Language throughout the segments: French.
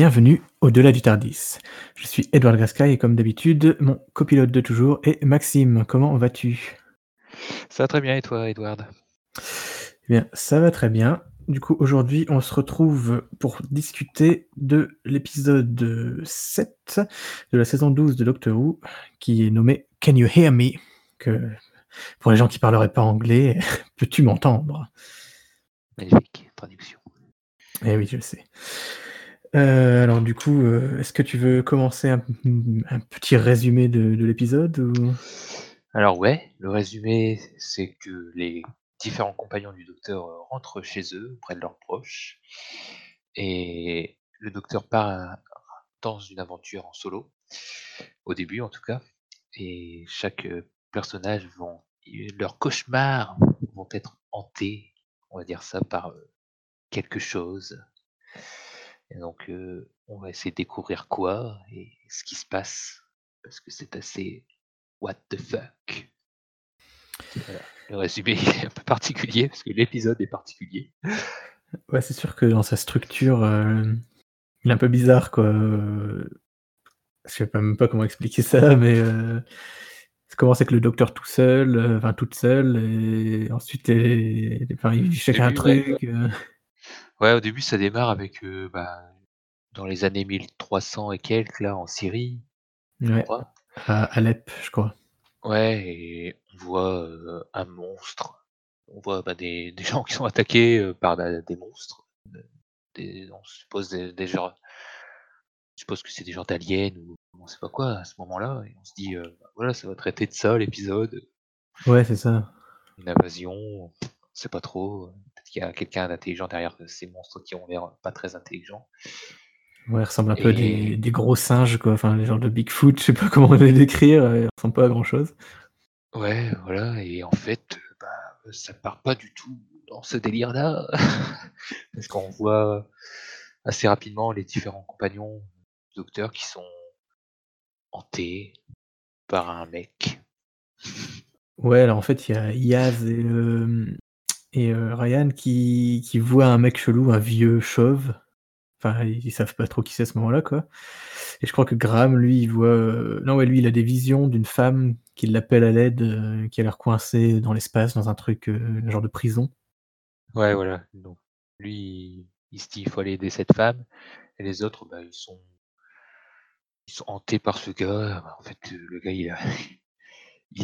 Bienvenue au-delà du Tardis. Je suis Edward Grascaille et comme d'habitude, mon copilote de toujours est Maxime. Comment vas-tu ? Ça va très bien et toi, Edward ? Eh bien, ça va très bien. Du coup, aujourd'hui, on se retrouve pour discuter de l'épisode 7 de la saison 12 de Doctor Who, qui est nommé « Can you hear me ?» que pour les gens qui ne parleraient pas anglais, « Peux-tu m'entendre ?» Magnifique, traduction. Eh oui, je sais. Alors du coup, est-ce que tu veux commencer un petit résumé de l'épisode ou... Alors ouais, le résumé, c'est que les différents compagnons du docteur rentrent chez eux, auprès de leurs proches, et le docteur part dans une aventure en solo, au début en tout cas, et chaque personnage, leurs cauchemars vont être hantés, on va dire ça, par quelque chose. Et donc, on va essayer de découvrir quoi et ce qui se passe, parce que c'est assez what the fuck. Voilà. Le résumé est un peu particulier, parce que l'épisode est particulier. Ouais, c'est sûr que dans sa structure, il est un peu bizarre, quoi. Je sais même pas comment expliquer ça, mais ça commence avec le docteur tout seul, enfin toute seule, et ensuite il cherche un truc. Ouais, au début, ça démarre avec, dans les années 1300 et quelques, là, en Syrie. Ouais, à Alep, je crois. Ouais, et on voit un monstre. On voit des gens qui sont attaqués par des monstres. On suppose que c'est des gens d'aliens ou on sait pas quoi à ce moment-là. Et on se dit, voilà, ça va traiter de ça, l'épisode. Ouais, c'est ça. Une invasion, on sait pas trop... qu'il y a quelqu'un d'intelligent derrière ces monstres qui ont l'air pas très intelligents. Ouais, ils ressemblent un peu à des gros singes, quoi. Enfin, les genres de Bigfoot, je sais pas comment les décrire, ils ressemblent pas à grand-chose. Ouais, voilà, et en fait, ça part pas du tout dans ce délire-là. Parce qu'on voit assez rapidement les différents compagnons du docteur qui sont hantés par un mec. Ouais, alors en fait, il y a Yaz et Ryan qui voit un mec chelou, un vieux chauve. Enfin, ils savent pas trop qui c'est à ce moment-là, quoi. Et je crois que Graham, lui, il voit... lui, il a des visions d'une femme qui l'appelle à l'aide, qui a l'air coincée dans l'espace, dans un truc, genre de prison. Ouais, voilà. Donc, lui, il se dit il faut aller aider cette femme. Et les autres, ils sont hantés par ce gars. En fait, le gars, il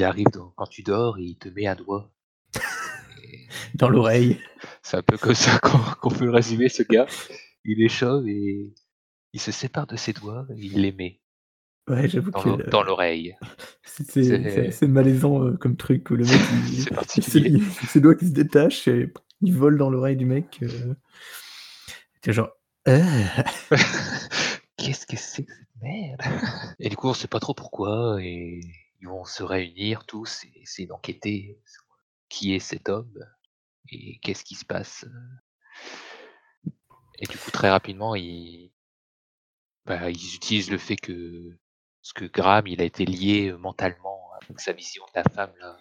arrive quand tu dors et il te met un doigt dans l'oreille. C'est un peu comme ça qu'on peut le résumer, ce gars. Il est chauve et il se sépare de ses doigts et il les met. Ouais, j'avoue dans l'oreille. C'est malaisant comme truc. Le mec, c'est particulier. Ses doigts qui se détachent et il vole dans l'oreille du mec. C'est genre... Qu'est-ce que c'est que cette merde ? Et du coup, on sait pas trop pourquoi et ils vont se réunir tous et essayer d'enquêter sur qui est cet homme. Et qu'est-ce qui se passe ? Et du coup, très rapidement, ils utilisent le fait que Graham, il a été lié mentalement avec sa vision de la femme. Là.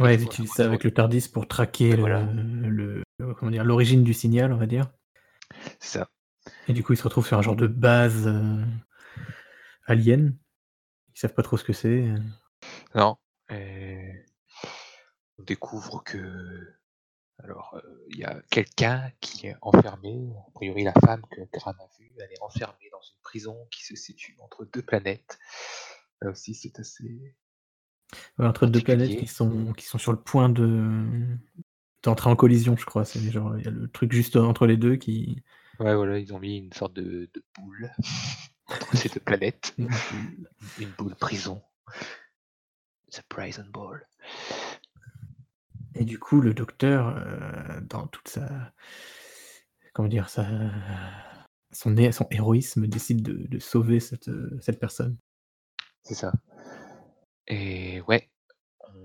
Ouais, ils utilisent ça avec le Tardis pour traquer l'origine du signal, on va dire. C'est ça. Et du coup, ils se retrouvent sur un genre de base alien. Ils savent pas trop ce que c'est. Non. On découvre que y a quelqu'un qui est enfermé, a priori la femme que Graham a vue, elle est enfermée dans une prison qui se situe entre deux planètes. Là aussi c'est assez... Ouais, entre deux planètes qui sont sur le point d'entrer en collision, je crois. C'est genre, il y a le truc juste entre les deux qui... Ouais, voilà, ils ont mis une sorte de boule entre ces deux planètes. Une boule prison. The prison ball. Et du coup, le docteur, dans toute sa... Comment dire ça, son héroïsme, décide de sauver cette personne. C'est ça. Et ouais,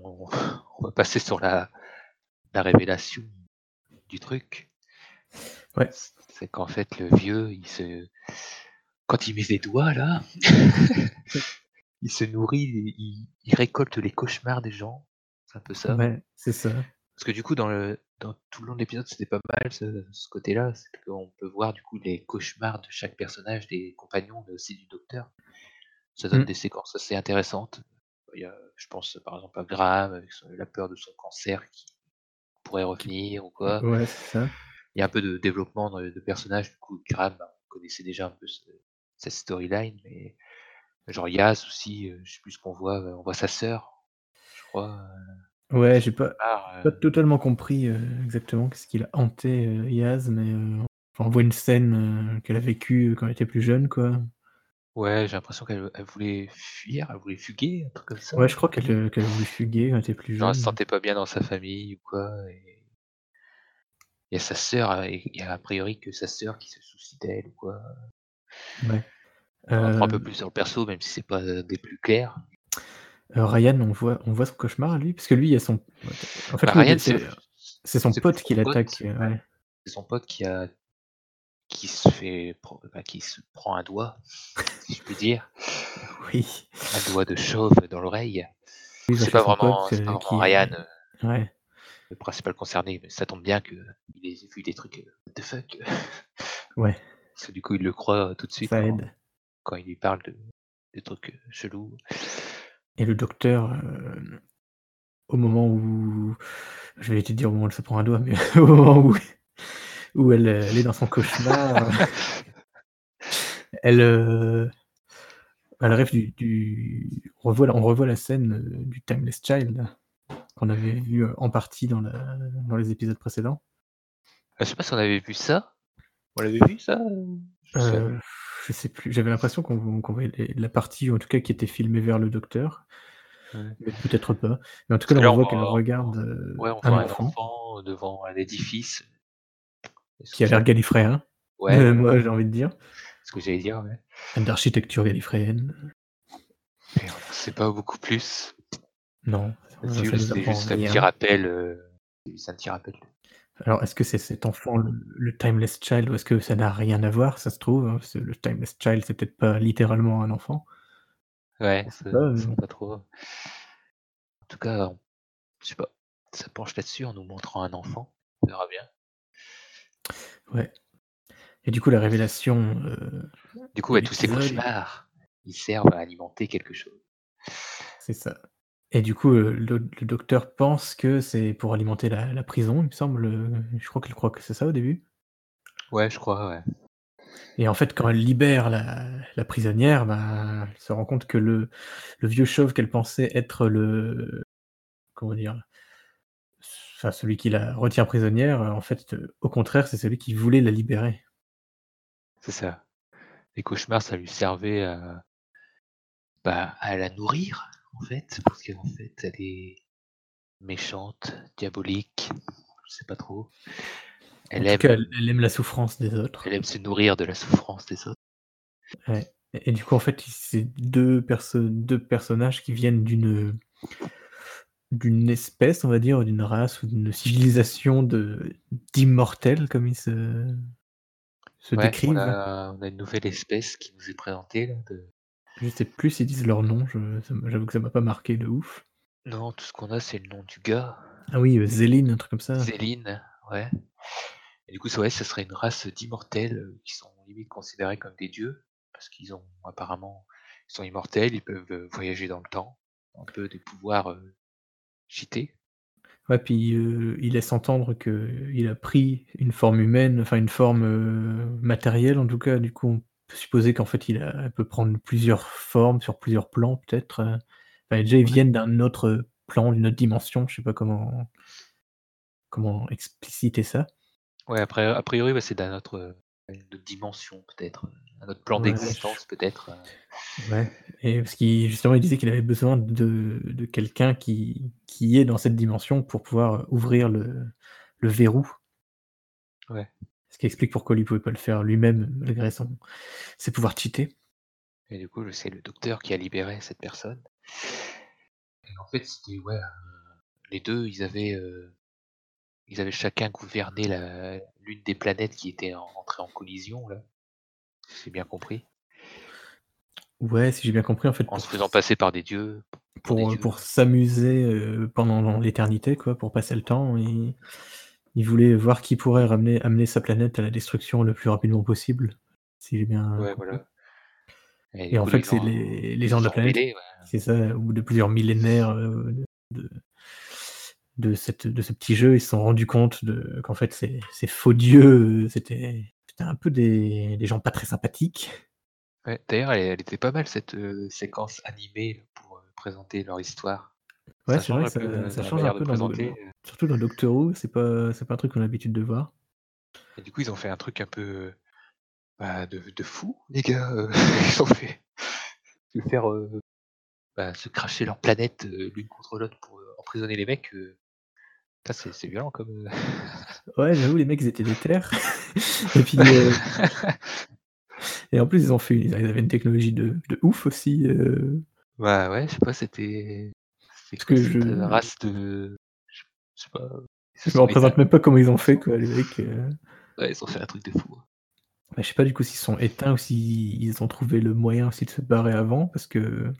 on va passer sur la révélation du truc. Ouais. C'est qu'en fait, le vieux, quand il met les doigts, là, il se nourrit, il récolte les cauchemars des gens. C'est un peu ça. Ouais, c'est ça. Parce que du coup, dans tout le long de l'épisode, c'était pas mal ce côté-là. C'est qu'on peut voir du coup les cauchemars de chaque personnage, des compagnons, mais aussi du docteur. Ça donne des séquences assez intéressantes. Il y a, je pense par exemple à Graham, avec la peur de son cancer qui pourrait revenir ou quoi. Ouais, c'est ça. Il y a un peu de développement de personnages. Du coup, Graham, on connaissait déjà un peu cette storyline, mais genre Yas aussi, je sais plus ce qu'on voit. On voit sa sœur, je crois. Ouais, j'ai pas totalement compris exactement ce qu'il a hanté Yaz, mais on voit une scène qu'elle a vécue quand elle était plus jeune, quoi. Ouais, j'ai l'impression qu'elle voulait fuir, elle voulait fuguer, un truc comme ça. Ouais, je crois qu'elle voulait fuguer quand elle était plus jeune. Non, elle se sentait pas bien dans sa famille ou quoi. Et il y a sa sœur, il y a a priori que sa sœur qui se soucie d'elle ou quoi. Ouais. On prend un peu plus sur le perso, même si c'est pas des plus clairs. Ryan, on voit son cauchemar, lui, parce que lui, il y a son... En fait, bah, Ryan, c'est son pote qui l'attaque. Ouais. C'est son pote qui se prend un doigt, si je puis dire. Oui. Un doigt de chauve dans l'oreille. Oui, c'est pas vraiment Ryan, ouais, le principal concerné, mais ça tombe bien qu'il ait vu des trucs what the fuck. Ouais. Parce que du coup, il le croit tout de suite quand il lui parle de trucs chelous. Et le docteur, au moment où... Je vais te dire au moment où elle se prend un doigt, mais au moment où elle est dans son cauchemar, elle rêve du... On revoit la scène du Timeless Child, qu'on avait vu en partie dans les épisodes précédents. Je sais pas si on avait vu ça. On l'avait vu, ça ? Je sais plus, j'avais l'impression qu'on voyait la partie, en tout cas, qui était filmée vers le docteur, mais peut-être pas. Mais en tout cas, là, on voit qu'elle regarde un enfant devant un édifice. Qui a l'air gallifréen, moi j'ai envie de dire. C'est ce que j'allais dire, ouais. D'architecture gallifréenne. Et on ne sait pas beaucoup plus. Non. C'est juste un petit rappel. Alors, est-ce que c'est cet enfant, le Timeless Child, ou est-ce que ça n'a rien à voir, ça se trouve, hein, parce que le Timeless Child, c'est peut-être pas littéralement un enfant. Ouais, c'est pas trop. En tout cas, je sais pas, ça penche là-dessus en nous montrant un enfant, on verra bien. Ouais. Et du coup, la révélation... du coup, tous ces cauchemars, ils servent à alimenter quelque chose. C'est ça. Et du coup, le docteur pense que c'est pour alimenter la prison, il me semble. Je crois qu'il croit que c'est ça au début. Ouais, je crois, ouais. Et en fait, quand elle libère la prisonnière, elle se rend compte que le vieux chauve qu'elle pensait être le... Comment dire ? Enfin, celui qui la retient prisonnière, en fait, au contraire, c'est celui qui voulait la libérer. C'est ça. Les cauchemars, ça lui servait à la nourrir. En fait, parce qu'en fait, elle est méchante, diabolique, je sais pas trop. Elle aime la souffrance des autres. Elle aime se nourrir de la souffrance des autres. Ouais. Et du coup, en fait, c'est deux personnages qui viennent d'une espèce, on va dire, d'une race ou d'une civilisation d'immortels, comme ils se décrivent. On a une nouvelle espèce qui nous est présentée là. Je sais plus s'ils disent leur nom, j'avoue que ça m'a pas marqué de ouf. Non, tout ce qu'on a, c'est le nom du gars. Ah oui, Zéline, un truc comme ça. Zéline, ouais. Et du coup, ça serait une race d'immortels qui sont limite considérés comme des dieux, parce qu'ils ont apparemment, ils sont immortels, ils peuvent voyager dans le temps, un peu des pouvoirs cheatés. Ouais, puis il laisse entendre qu'il a pris une forme humaine, enfin une forme matérielle en tout cas, du coup... supposer qu'en fait elle peut prendre plusieurs formes sur plusieurs plans peut-être. Enfin, déjà ils viennent d'un autre plan, d'une autre dimension, je sais pas comment expliciter ça. Ouais, après a priori c'est d'un autre une autre dimension peut-être, un autre plan d'existence peut-être. Ouais. Et parce qu'il justement il disait qu'il avait besoin de quelqu'un qui est dans cette dimension pour pouvoir ouvrir le verrou. Ouais. Ce qui explique pourquoi il ne pouvait pas le faire lui-même, malgré ses pouvoirs cheatés. Et du coup, c'est le docteur qui a libéré cette personne. Et en fait, c'était, les deux, ils avaient chacun gouverné l'une des planètes qui était entrée en collision, là. C'est bien compris. Ouais, si j'ai bien compris, en fait. En se faisant passer par des dieux. Pour s'amuser pendant l'éternité, quoi, pour passer le temps. Il voulait voir qui pourrait amener sa planète à la destruction le plus rapidement possible. Si j'ai bien compris. Voilà. Et en fait, c'est les gens de la planète. Mêlés, ouais. C'est ça, au bout de plusieurs millénaires de ce petit jeu, ils se sont rendus compte qu'en fait, ces faux dieux, c'était un peu des gens pas très sympathiques. Ouais, d'ailleurs, elle était pas mal, cette séquence animée pour présenter leur histoire. Ouais, ça c'est vrai, ça change un peu. Surtout dans Doctor Who, c'est pas un truc qu'on a l'habitude de voir. Et du coup, ils ont fait un truc un peu de fou, les gars. Ils ont fait faire se cracher leur planète l'une contre l'autre pour emprisonner les mecs. C'est violent comme. Ouais, j'avoue, les mecs, ils étaient des terres. Et puis. Et en plus, ils avaient une technologie de ouf aussi. Bah ouais, je sais pas, c'était. C'est parce que je race de. Je sais pas. Je me représente même pas comment ils ont fait, quoi, les mecs. Ouais, ils ont fait un truc de fou. Bah, je sais pas du coup s'ils sont éteints ou s'ils ont trouvé le moyen aussi de se barrer avant, parce que.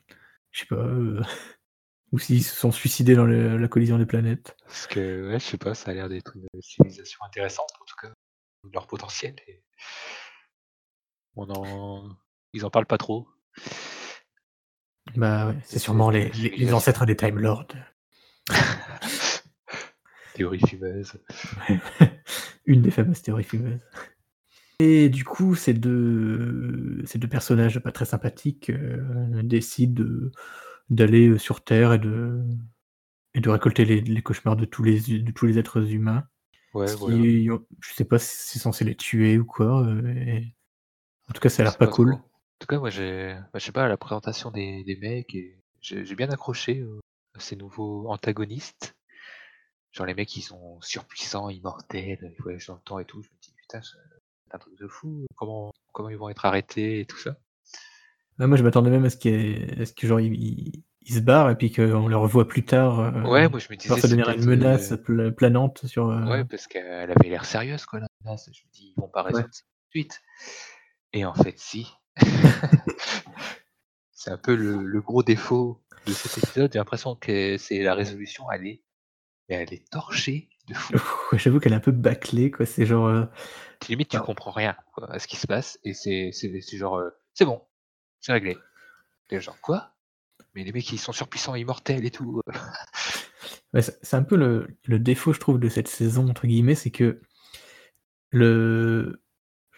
Je sais pas. Ou s'ils se sont suicidés dans la collision des planètes. Parce que, ouais, je sais pas, ça a l'air d'être une civilisation intéressante, en tout cas, de leur potentiel. Et... Ils en parlent pas trop. Bah ouais, c'est sûrement les ancêtres des Timelords. Théorie fumeuse. Ouais. Une des fameuses théories fumeuses. Et du coup, ces deux personnages pas très sympathiques décident d'aller sur Terre et de récolter les cauchemars de tous les êtres humains. Ouais, voilà. Je sais pas si c'est censé les tuer ou quoi. En tout cas, ça a l'air pas cool. En tout cas, moi, je sais pas, à la présentation des mecs, et j'ai bien accroché à ces nouveaux antagonistes. Genre, les mecs, ils sont surpuissants, immortels, ils voyagent dans le temps et tout. Je me dis, putain, c'est un truc de fou. Comment ils vont être arrêtés et tout ça. Ouais, moi, je m'attendais même à ce que genre, ils se barrent et puis qu'on les revoit plus tard. Ouais, moi, je me disais. Ça deviendrait une menace planante sur. Ouais, parce qu'elle avait l'air sérieuse, quoi, la menace. Je me dis, ils vont pas résoudre ça tout de suite. Et en fait, si. C'est un peu le gros défaut de cet épisode. J'ai l'impression que c'est la résolution, elle est torchée de fou. Ouais, j'avoue qu'elle est un peu bâclée, quoi. C'est genre. Limite, tu comprends rien, quoi, à ce qui se passe. Et c'est genre. C'est bon, c'est réglé. Et genre, quoi ? Mais les mecs, ils sont surpuissants, immortels et tout. Ouais, c'est un peu le défaut, je trouve, de cette saison, entre guillemets. C'est que.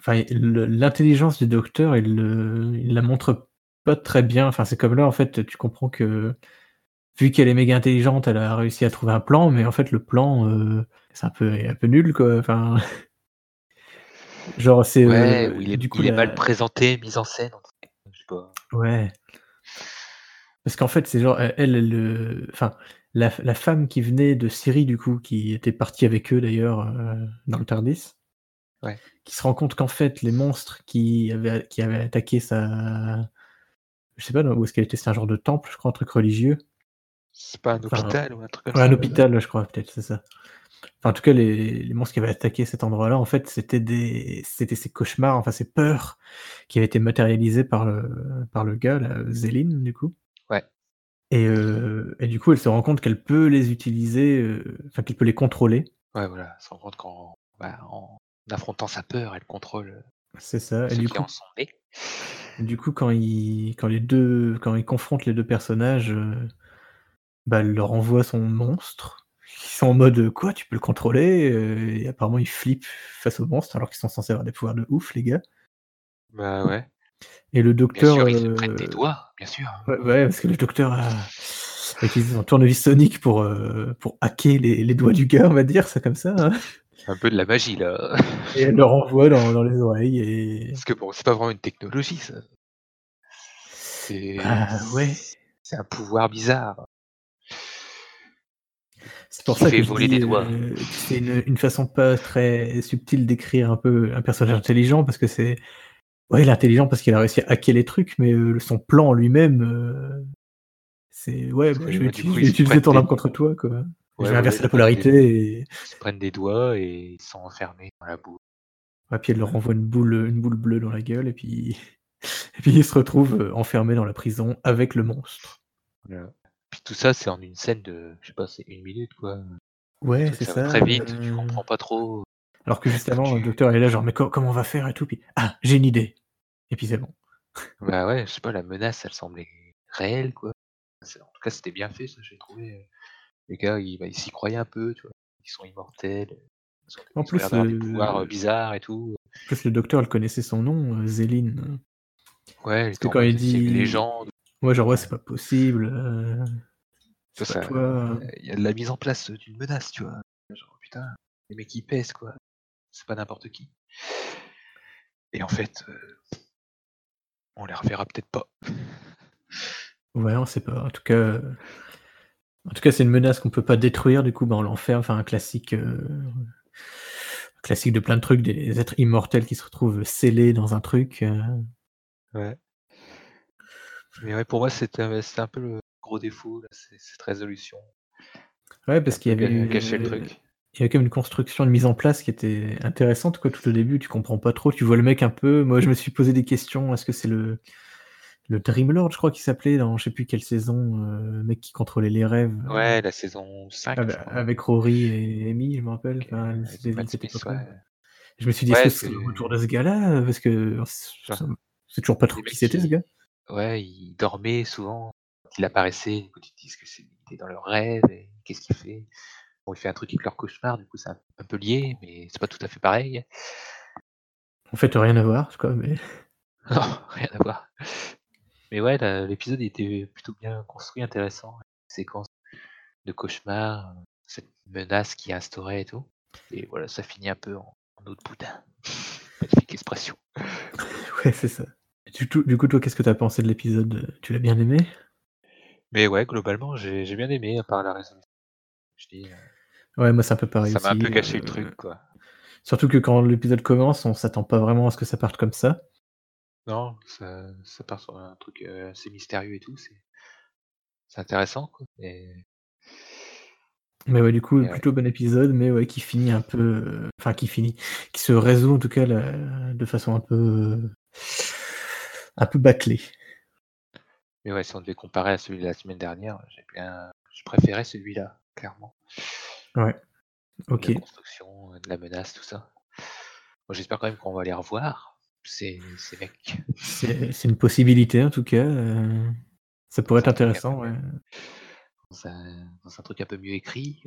Enfin, l'intelligence du docteur, il la montre pas très bien. Enfin, c'est comme là, en fait, tu comprends que vu qu'elle est méga intelligente, elle a réussi à trouver un plan, mais en fait, le plan, c'est un peu nul, quoi. Enfin, genre, c'est. Ouais, il est mal présenté, mis en scène. Je sais pas. Ouais. Parce qu'en fait, c'est genre, elle enfin, la femme qui venait de Syrie, du coup, qui était partie avec eux, d'ailleurs, dans le TARDIS. Ouais. Qui se rend compte qu'en fait les monstres qui avaient attaqué sa, je sais pas où est-ce qu'elle était, c'est un genre de temple, je crois, un truc religieux, c'est pas un hôpital, ou un truc comme ça. Un hôpital, je crois, peut-être c'est ça. Enfin, en tout cas, les monstres qui avaient attaqué cet endroit-là, en fait, c'était ces cauchemars, enfin ces peurs qui avaient été matérialisées par le gars là, Zéline, du coup. Ouais. Et du coup elle se rend compte qu'elle peut les utiliser, enfin qu'elle peut les contrôler. Ouais, voilà, elle se rend compte qu'en affrontant sa peur, elle contrôle. C'est ça. Et du coup, quand ils confrontent les deux personnages, bah, elle leur envoie son monstre. Ils sont en mode quoi, tu peux le contrôler? Et apparemment, ils flippent face au monstre, alors qu'ils sont censés avoir des pouvoirs de ouf, les gars. Bah ouais. Et le docteur. Bien sûr, il se prête des doigts, bien sûr. Ouais, parce que le docteur a utilisé son tournevis sonique pour hacker les doigts du gars, on va dire, ça comme ça. Hein. Un peu de la magie, là. Et elle leur envoie dans les oreilles. Et... Parce que bon, c'est pas vraiment une technologie, ça. C'est. Ah ouais. C'est un pouvoir bizarre. C'est pour ça que. Voler des doigts. C'est une façon pas très subtile d'écrire un peu un personnage intelligent, parce que c'est. Ouais, il est intelligent parce qu'il a réussi à hacker les trucs, mais son plan lui-même. C'est. Ouais, bah, je vais utiliser ton arme contre toi, quoi. Ouais, je vais inverser la polarité. Ils se prennent des doigts et ils sont enfermés dans la boule. Ouais, puis elle leur envoie une boule bleue dans la gueule et puis Et puis il se retrouve enfermé dans la prison avec le monstre. Voilà. Puis tout ça, c'est en une scène de, je sais pas, c'est 1 minute quoi. Ouais, donc, c'est ça. Va très vite, tu comprends pas trop. Alors que juste avant, le docteur est là, genre, mais comment on va faire et tout. Puis, ah, j'ai une idée. Et puis c'est bon. Bah ouais, je sais pas, la menace, elle semblait réelle quoi. En tout cas, c'était bien fait, ça, j'ai trouvé. Les gars, ils s'y croyaient un peu, tu vois. Ils sont immortels. En plus, des pouvoirs bizarres et tout. En plus, le docteur, elle connaissait son nom, Zéline. Ouais, parce que quand il dit légende. Ouais, genre, ouais, c'est pas possible. C'est pas toi. Il y a de la mise en place d'une menace, tu vois. Genre, putain, les mecs qui pèsent, quoi. C'est pas n'importe qui. Et en fait, on les reverra peut-être pas. Ouais, on sait pas. En tout cas, c'est une menace qu'on peut pas détruire. Du coup, on l'enferme. Enfin, un classique. Classique de plein de trucs, des êtres immortels qui se retrouvent scellés dans un truc. Ouais. Mais ouais, pour moi, c'était un peu le gros défaut, là, cette résolution. Ouais, parce qu'il y avait le truc. Il y avait comme une construction, une mise en place qui était intéressante, quoi. Tout au début, tu comprends pas trop, tu vois le mec un peu. Moi, je me suis posé des questions. Est-ce que c'est le Dreamlord, je crois qu'il s'appelait, dans je sais plus quelle saison, le mec qui contrôlait les rêves. Ouais, la saison 5. Avec Rory et Emmy, je me rappelle. Okay. Enfin, c'était pas cool. Je me suis dit, est-ce que c'est le retour de ce gars-là? Parce que c'est toujours pas trop qui c'était, ce gars. Ouais, il dormait souvent. Il apparaissait, du coup, tu te dis que c'était dans leur rêve. Et qu'est-ce qu'il fait? Bon, il fait un truc avec leur cauchemar, du coup, c'est un peu lié, mais c'est pas tout à fait pareil. En fait, rien à voir, quoi, mais. Non, rien à voir. Mais ouais, l'épisode était plutôt bien construit, intéressant. Une séquence de cauchemar, cette menace qui instaurait et tout. Et voilà, ça finit un peu en eau de boudin. Magnifique expression. Ouais, c'est ça. Du coup, toi, qu'est-ce que t'as pensé de l'épisode? Tu l'as bien aimé? Mais ouais, globalement, j'ai bien aimé, à part la résolution. Je dis, ouais, moi, c'est un peu pareil. Ça aussi, m'a un peu gâché le truc, quoi. Surtout que quand l'épisode commence, on s'attend pas vraiment à ce que ça parte comme ça. Non, ça part sur un truc assez mystérieux et tout, c'est intéressant, quoi. Mais ouais, du coup, plutôt bon épisode, mais ouais, qui finit un peu... Enfin, qui se résout, en tout cas, de façon un peu bâclée. Mais ouais, si on devait comparer à celui de la semaine dernière, je préférais celui-là, clairement. Ouais, ok. La construction, de la menace, tout ça. Bon, j'espère quand même qu'on va les revoir. C'est mec. C'est une possibilité en tout cas. Ça pourrait être intéressant. Ouais. Dans un truc un peu mieux écrit.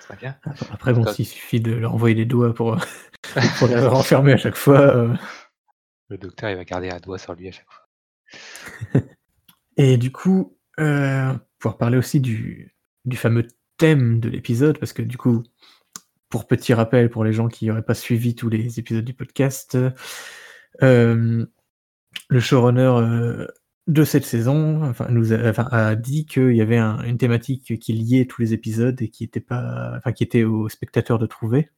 Ça va bien. Après, bon, s'il suffit de leur envoyer des doigts pour les renfermer à chaque fois. Le docteur, il va garder un doigt sur lui à chaque fois. Et du coup, pouvoir parler aussi du fameux thème de l'épisode, parce que du coup. Pour petit rappel, pour les gens qui n'auraient pas suivi tous les épisodes du podcast, le showrunner de cette saison a dit qu'il y avait une thématique qui liait tous les épisodes et qui était aux spectateurs de trouver.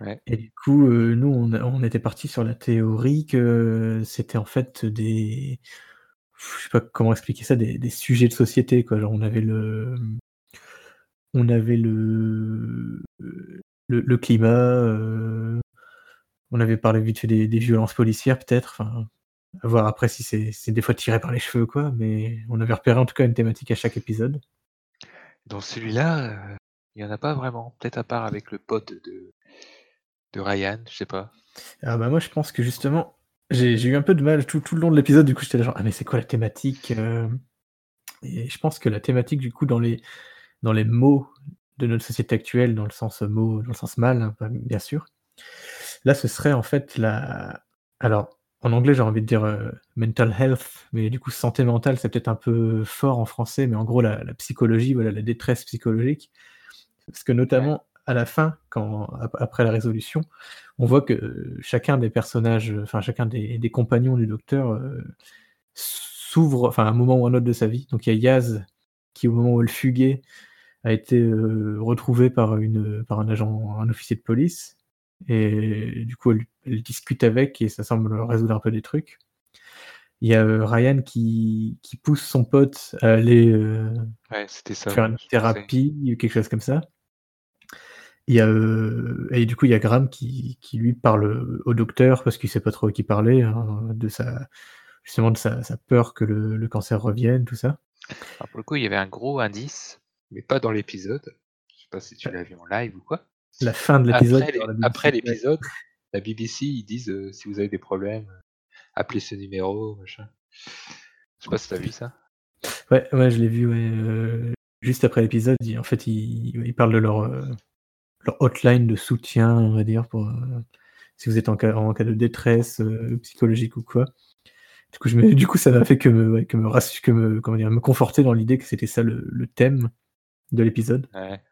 Ouais. Et du coup, nous, on était partis sur la théorie que c'était en fait des... Je sais pas comment expliquer ça, des sujets de société, quoi. Genre, on avait le climat, on avait parlé vite fait des violences policières peut-être, enfin, à voir après si c'est des fois tiré par les cheveux, quoi, mais on avait repéré en tout cas une thématique à chaque épisode. Dans celui-là, il n'y en a pas vraiment, peut-être à part avec le pote de Ryan, je sais pas. Ah bah moi je pense que justement, j'ai eu un peu de mal tout le long de l'épisode, du coup j'étais là genre, ah mais c'est quoi la thématique? Et je pense que la thématique du coup dans les mots de notre société actuelle, dans le sens mot, dans le sens mal, hein, bien sûr. Là, ce serait en fait la... Alors, en anglais, j'ai envie de dire mental health, mais du coup, santé mentale, c'est peut-être un peu fort en français, mais en gros, la psychologie, voilà, la détresse psychologique. Parce que notamment, à la fin, après la résolution, on voit que chacun des personnages, enfin, chacun des compagnons du docteur s'ouvre, enfin, à un moment ou un autre de sa vie. Donc, il y a Yaz, qui au moment où elle fuguait, a été retrouvée par un agent, un officier de police, et du coup elle discute avec et ça semble résoudre un peu des trucs. Il y a Ryan qui pousse son pote à aller faire une thérapie ou quelque chose comme ça. Il y a, et du coup, il y a Graham qui lui parle au docteur parce qu'il ne sait pas trop à qui parler, hein, de sa peur que le cancer revienne, tout ça. Alors pour le coup, il y avait un gros indice, mais pas dans l'épisode. Je ne sais pas si tu l'as vu en live ou quoi. La fin de l'épisode. Après l'épisode, la BBC, ils disent si vous avez des problèmes, appelez ce numéro, machin. Je sais pas si tu as vu ça. Ouais, je l'ai vu. Ouais. Juste après l'épisode, en fait, ils parlent de leur hotline de soutien, on va dire, pour si vous êtes en cas de détresse psychologique ou quoi. Du coup, ça m'a fait me conforter dans l'idée que c'était ça le thème de l'épisode. Ouais.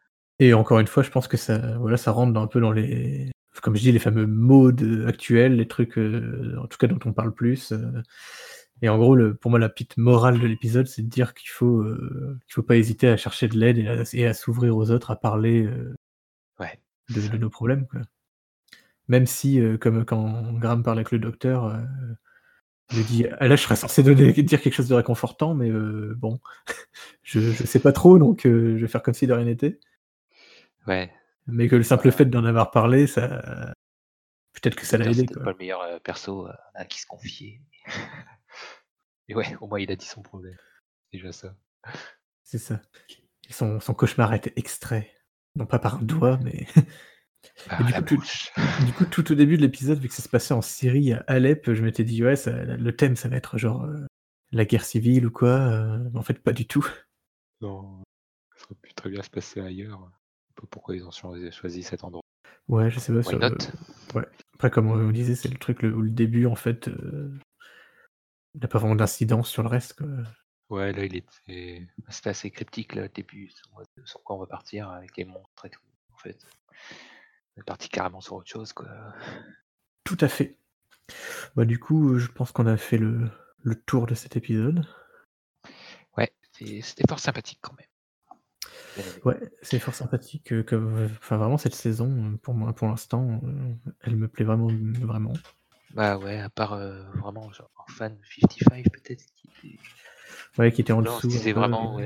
Et encore une fois, je pense que ça rentre un peu dans les, comme je dis, les fameux modes actuels, les trucs, en tout cas, dont on parle plus. Et en gros, pour moi, la petite morale de l'épisode, c'est de dire qu'il faut pas hésiter à chercher de l'aide et à s'ouvrir aux autres, à parler. De nos problèmes, quoi. Même si, comme quand Graham parle avec le docteur, je dis, là je serais censé dire quelque chose de réconfortant, mais bon, je sais pas trop, donc je vais faire comme si de rien n'était. Ouais. Mais que le simple fait d'en avoir parlé, ça, peut-être que ça l'a aidé. C'était pas le meilleur perso à qui se confier. Et ouais, au moins il a dit son problème. C'est déjà ça. C'est ça. Son cauchemar était extrait. Non pas par un doigt, mais... Du coup, tout au début de l'épisode, vu que ça se passait en Syrie, à Alep, je m'étais dit, ouais, le thème, ça va être genre la guerre civile ou quoi. En fait, pas du tout. Non, ça aurait pu très bien se passer ailleurs. Je sais pas pourquoi ils ont choisi cet endroit. Ouais, je sais pas. Après, comme on disait, c'est le truc où le début, en fait, il n'a pas vraiment d'incidence sur le reste, quoi. Ouais, là, c'était assez cryptique, là, au début, sur quoi on va partir avec les montres et tout, en fait. On est parti carrément sur autre chose, quoi. Tout à fait. Bah, du coup, je pense qu'on a fait le tour de cet épisode. Ouais, c'était fort sympathique, quand même. Ouais, c'est fort sympathique. Enfin, vraiment, cette saison, pour moi, pour l'instant, elle me plaît vraiment, vraiment. Bah ouais, à part vraiment, genre, en fan 55, peut-être, qui était en dessous. C'est vraiment,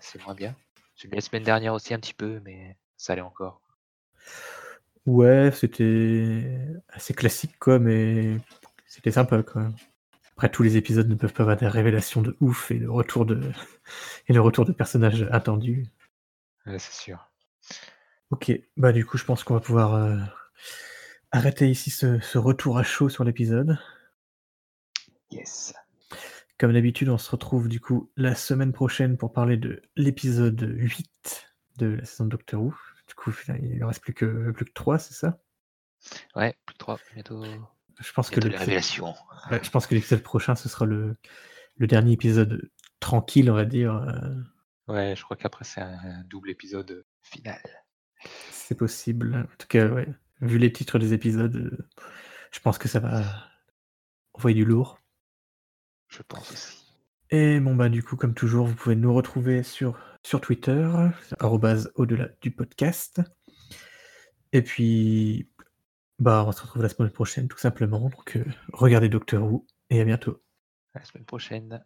c'est moins bien. La semaine dernière aussi un petit peu, mais ça allait encore. Ouais, c'était assez classique, quoi, mais c'était sympa, quoi. Après, tous les épisodes ne peuvent pas avoir des révélations de ouf et le retour de personnages attendus. Ouais, c'est sûr. Ok, bah du coup, je pense qu'on va pouvoir arrêter ici ce retour à chaud sur l'épisode. Yes. Comme d'habitude, on se retrouve du coup la semaine prochaine pour parler de l'épisode 8 de la saison de Doctor Who. Du coup, il ne reste plus que 3, c'est ça ? Ouais, plus que 3, bientôt. Je pense que les révélations. Ouais, je pense que l'épisode prochain, ce sera le dernier épisode tranquille, on va dire. Ouais, je crois qu'après, c'est un double épisode final. C'est possible. En tout cas, ouais. Vu les titres des épisodes, je pense que ça va envoyer du lourd. Je pense aussi. Et bon, bah, du coup, comme toujours, vous pouvez nous retrouver sur Twitter, @au-delà du podcast. Et puis, bah, on se retrouve la semaine prochaine, tout simplement. Donc, regardez Doctor Who et à bientôt. À la semaine prochaine.